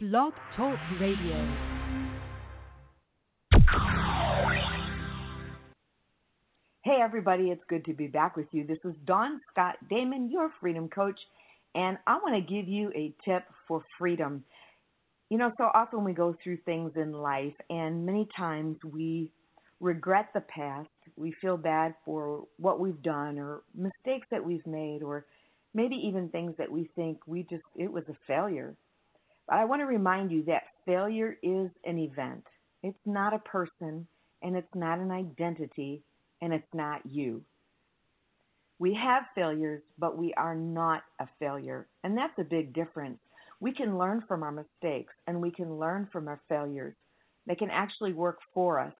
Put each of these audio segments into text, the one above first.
Blog Talk Radio. Hey everybody, it's good to be back with you. This is Dawn Scott Damon, your freedom coach, and I want to give you a tip for freedom. You know, so often we go through things in life, and many times we regret the past. We feel bad for what we've done or mistakes that we've made, or maybe even things that we think it was a failure. But I want to remind you that failure is an event. It's not a person, and it's not an identity, and it's not you. We have failures, but we are not a failure, and that's a big difference. We can learn from our mistakes, and we can learn from our failures. They can actually work for us.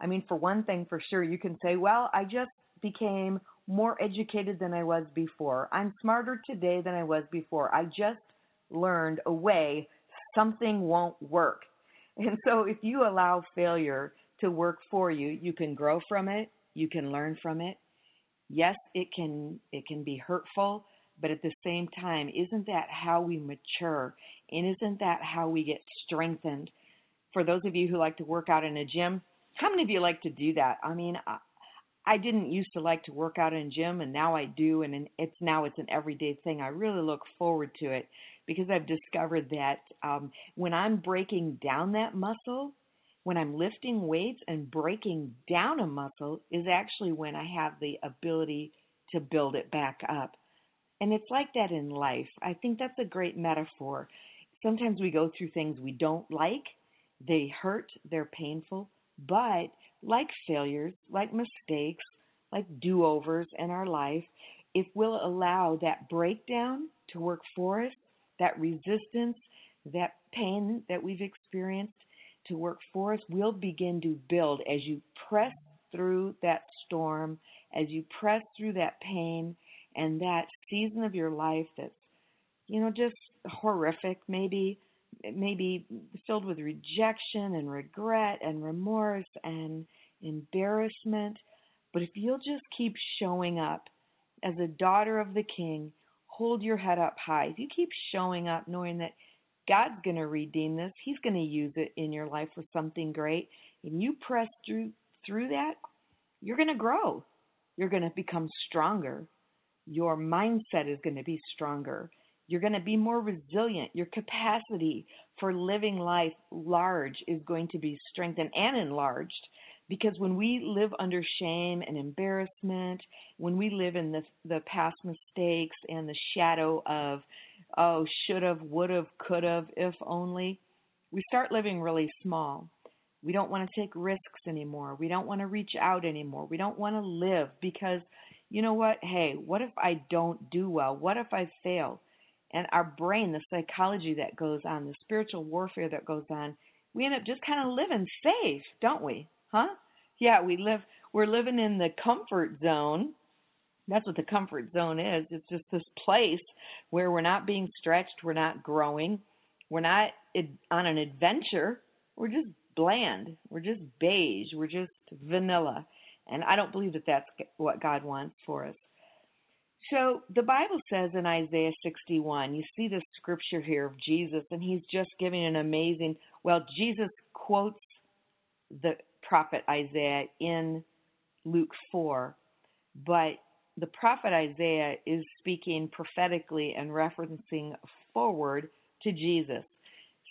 I mean, for one thing, for sure, you can say, well, I just became more educated than I was before. I'm smarter today than I was before. I just learned a way something won't work. And so if you allow failure to work for you, you can grow from it, you can learn from it. Yes, it can be hurtful, but at the same time, isn't that how we mature? And isn't that how we get strengthened? For those of you who like to work out in a gym, how many of you like to do that? I mean, I didn't used to like to work out in a gym, and now I do, and it's an everyday thing. I really look forward to it, because I've discovered that when I'm breaking down that muscle, when I'm lifting weights and breaking down a muscle, is actually when I have the ability to build it back up. And it's like that in life. I think that's a great metaphor. Sometimes we go through things we don't like. They hurt, they're painful, but like failures, like mistakes, like do-overs in our life, if we'll allow that breakdown to work for us, that resistance, that pain that we've experienced to work for us, will begin to build as you press through that storm, as you press through that pain and that season of your life that's, you know, just horrific, maybe filled with rejection and regret and remorse and embarrassment. But if you'll just keep showing up as a daughter of the King, hold your head up high. If you keep showing up knowing that God's going to redeem this, He's going to use it in your life for something great, and you press through that, you're going to grow. You're going to become stronger. Your mindset is going to be stronger. You're going to be more resilient. Your capacity for living life large is going to be strengthened and enlarged. Because when we live under shame and embarrassment, when we live in the past mistakes and the shadow of, oh, should've, would've, could've, if only, we start living really small. We don't want to take risks anymore. We don't want to reach out anymore. We don't want to live, because, you know what? Hey, what if I don't do well? What if I fail? And our brain, the psychology that goes on, the spiritual warfare that goes on, we end up just kind of living safe, don't we? Huh? Yeah, we're living in the comfort zone. That's what the comfort zone is. It's just this place where we're not being stretched, we're not growing, we're not on an adventure. We're just bland. We're just beige. We're just vanilla. And I don't believe that that's what God wants for us. So the Bible says in Isaiah 61, you see this scripture here of Jesus, and he's just giving an amazing, well, Jesus quotes the prophet Isaiah in Luke 4, but the prophet Isaiah is speaking prophetically and referencing forward to Jesus.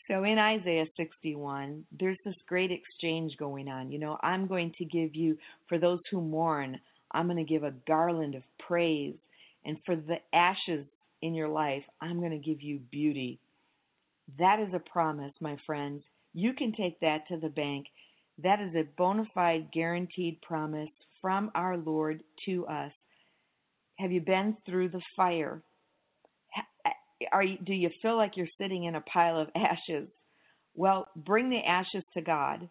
So in Isaiah 61, there's this great exchange going on. You know, I'm going to give you, for those who mourn, I'm going to give a garland of praise, and for the ashes in your life, I'm going to give you beauty. That is a promise, my friends. You can take that to the bank. That is a bona fide, guaranteed promise from our Lord to us. Have you been through the fire? Do you feel like you're sitting in a pile of ashes? Well, bring the ashes to God.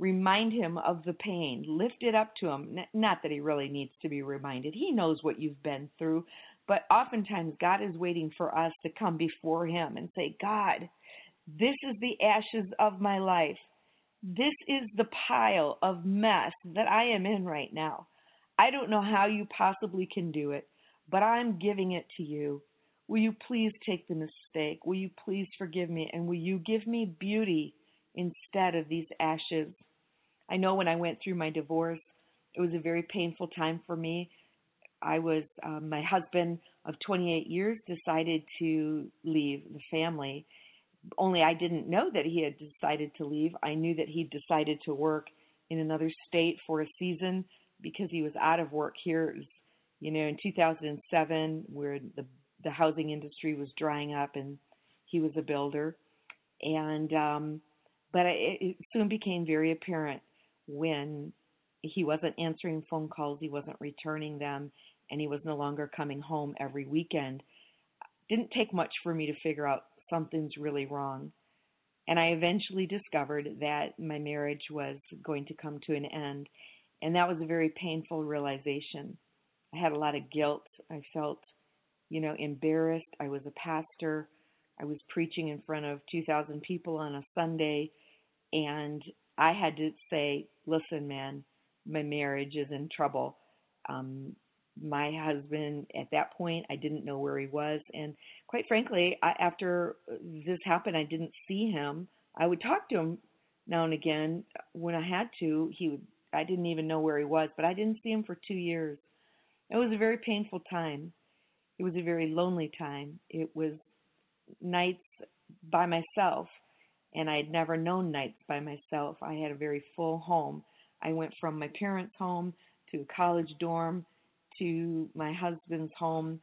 Remind Him of the pain. Lift it up to Him. Not that He really needs to be reminded. He knows what you've been through. But oftentimes, God is waiting for us to come before Him and say, God, this is the ashes of my life. This is the pile of mess that I am in right now. I don't know how you possibly can do it, but I'm giving it to you. Will you please take the mistake? Will you please forgive me? And will you give me beauty instead of these ashes? I know when I went through my divorce, it was a very painful time for me. I was, my husband of 28 years decided to leave the family. Only I didn't know that he had decided to leave. I knew that he decided to work in another state for a season because he was out of work here. You know, in 2007, where the housing industry was drying up, and he was a builder. And but it soon became very apparent when he wasn't answering phone calls, he wasn't returning them, and he was no longer coming home every weekend. It didn't take much for me to figure out something's really wrong. And I eventually discovered that my marriage was going to come to an end. And that was a very painful realization. I had a lot of guilt. I felt, you know, embarrassed. I was a pastor. I was preaching in front of 2,000 people on a Sunday. And I had to say, listen, man, my marriage is in trouble. My husband, at that point, I didn't know where he was. And quite frankly, after this happened, I didn't see him. I would talk to him now and again when I had to. I didn't even know where he was, but I didn't see him for 2 years. It was a very painful time. It was a very lonely time. It was nights by myself, and I had never known nights by myself. I had a very full home. I went from my parents' home to a college dorm to my husband's home,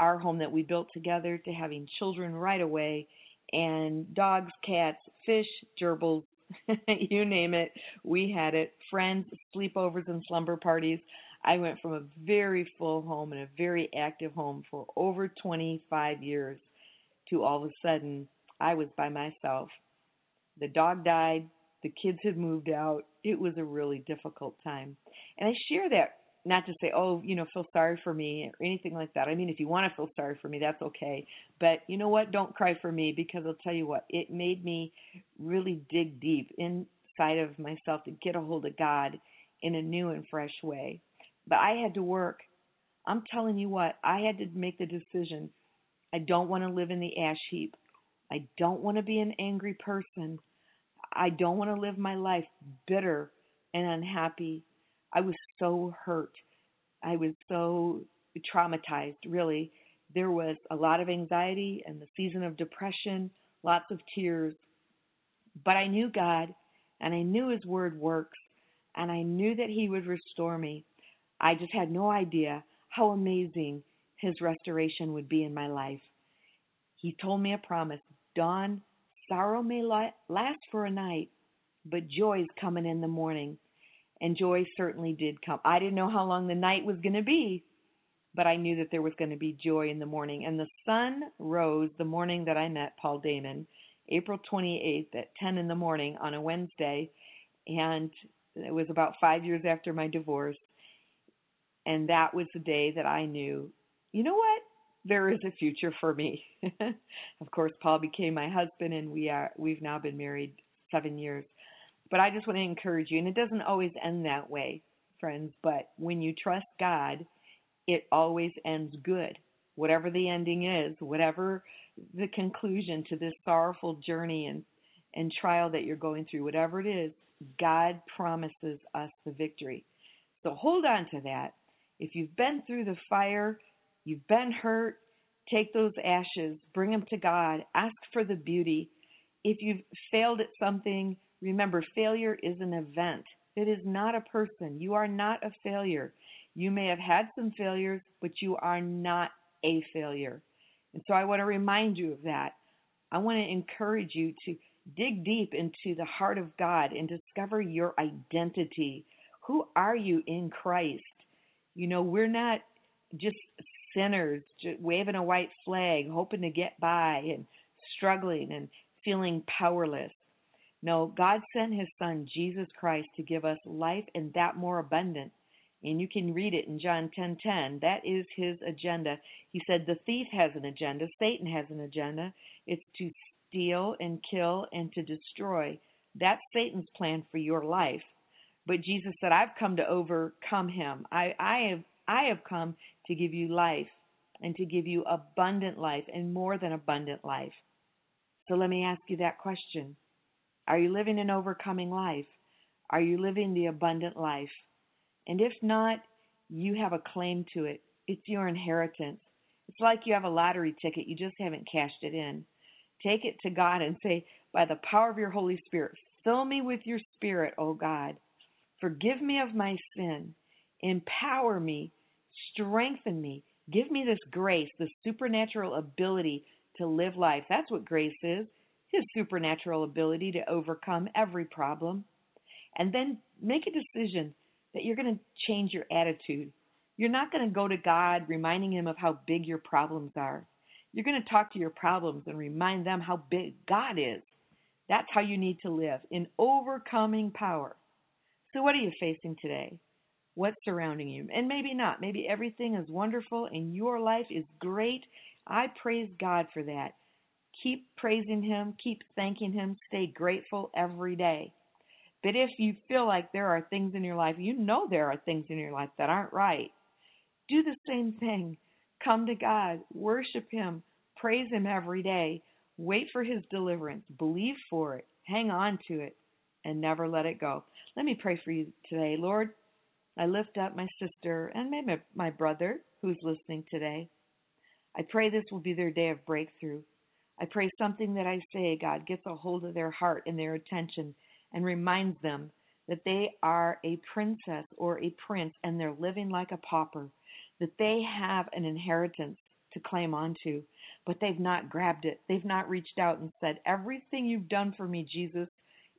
our home that we built together, to having children right away, and dogs, cats, fish, gerbils, you name it, we had it, friends, sleepovers and slumber parties. I went from a very full home and a very active home for over 25 years to all of a sudden I was by myself. The dog died, the kids had moved out. It was a really difficult time. And I share that not to say, oh, you know, feel sorry for me or anything like that. I mean, if you want to feel sorry for me, that's okay. But you know what? Don't cry for me, because I'll tell you what, it made me really dig deep inside of myself to get a hold of God in a new and fresh way. But I had to work. I'm telling you what, I had to make the decision. I don't want to live in the ash heap. I don't want to be an angry person. I don't want to live my life bitter and unhappy. I was so hurt. I was so traumatized, really. There was a lot of anxiety and the season of depression, lots of tears. But I knew God, and I knew His Word works, and I knew that He would restore me. I just had no idea how amazing His restoration would be in my life. He told me a promise. Dawn, sorrow may last for a night, but joy is coming in the morning. And joy certainly did come. I didn't know how long the night was going to be, but I knew that there was going to be joy in the morning. And the sun rose the morning that I met Paul Damon, April 28th at 10 in the morning on a Wednesday. And it was about 5 years after my divorce. And that was the day that I knew, you know what? There is a future for me. Of course, Paul became my husband, and we've now been married 7 years. But I just want to encourage you, and it doesn't always end that way, friends, but when you trust God, it always ends good. Whatever the ending is, whatever the conclusion to this sorrowful journey and trial that you're going through, whatever it is, God promises us the victory. So hold on to that. If you've been through the fire, you've been hurt, take those ashes, bring them to God, ask for the beauty. If you've failed at something, remember, failure is an event. It is not a person. You are not a failure. You may have had some failures, but you are not a failure. And so I want to remind you of that. I want to encourage you to dig deep into the heart of God and discover your identity. Who are you in Christ? You know, we're not just sinners just waving a white flag, hoping to get by and struggling and feeling powerless. No, God sent His Son, Jesus Christ, to give us life and that more abundant. And you can read it in John 10:10. That is His agenda. He said the thief has an agenda. Satan has an agenda. It's to steal and kill and to destroy. That's Satan's plan for your life. But Jesus said, I've come to overcome him. I have come to give you life. and to give you abundant life and more than abundant life. So let me ask you that question. Are you living an overcoming life? Are you living the abundant life? And if not, you have a claim to it. It's your inheritance. It's like you have a lottery ticket. You just haven't cashed it in. Take it to God and say, by the power of your Holy Spirit, fill me with your Spirit, O God. Forgive me of my sin. Empower me. Strengthen me. Give me this grace, this supernatural ability to live life. That's what grace is, his supernatural ability to overcome every problem. And then make a decision that you're going to change your attitude. You're not going to go to God reminding him of how big your problems are. You're going to talk to your problems and remind them how big God is. That's how you need to live, in overcoming power. So what are you facing today? What's surrounding you? And maybe not. Maybe everything is wonderful and your life is great. I praise God for that. Keep praising him. Keep thanking him. Stay grateful every day. But if you feel like there are things in your life, you know there are things in your life that aren't right, do the same thing. Come to God. Worship him. Praise him every day. Wait for his deliverance. Believe for it. Hang on to it and never let it go. Let me pray for you today. Lord, I lift up my sister and maybe my brother who's listening today. I pray this will be their day of breakthrough. I pray something that I say, God, gets a hold of their heart and their attention and reminds them that they are a princess or a prince and they're living like a pauper, that they have an inheritance to claim onto, but they've not grabbed it. They've not reached out and said, everything you've done for me, Jesus,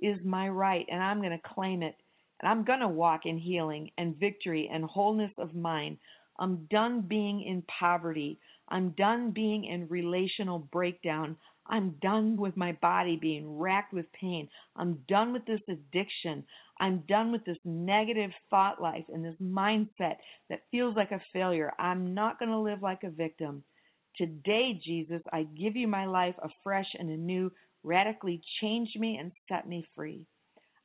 is my right, and I'm going to claim it, and I'm going to walk in healing and victory and wholeness of mind. I'm done being in poverty. I'm done being in relational breakdown. I'm done with my body being racked with pain. I'm done with this addiction. I'm done with this negative thought life and this mindset that feels like a failure. I'm not going to live like a victim. Today, Jesus, I give you my life afresh and anew. Radically change me and set me free.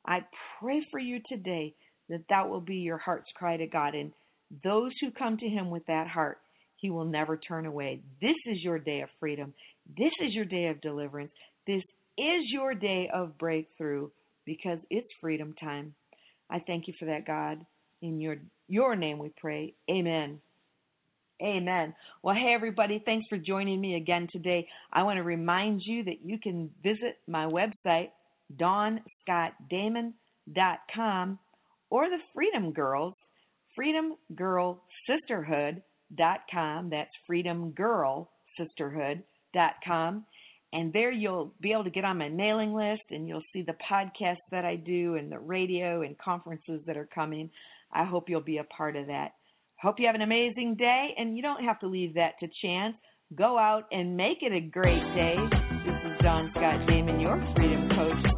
I pray for you today that that will be your heart's cry to God. And those who come to him with that heart, he will never turn away. This is your day of freedom. This is your day of deliverance. This is your day of breakthrough because it's freedom time. I thank you for that, God. In your name we pray. Amen. Amen. Well, hey, everybody, thanks for joining me again today. I want to remind you that you can visit my website, DawnScottDamon.com, or the Freedom Girls, freedomgirlsisterhood.com. That's freedomgirlsisterhood.com. And there you'll be able to get on my mailing list, and you'll see the podcasts that I do and the radio and conferences that are coming. I hope you'll be a part of that. Hope you have an amazing day, and you don't have to leave that to chance. Go out and make it a great day. This is Dawn Scott Damon, your Freedom Coach.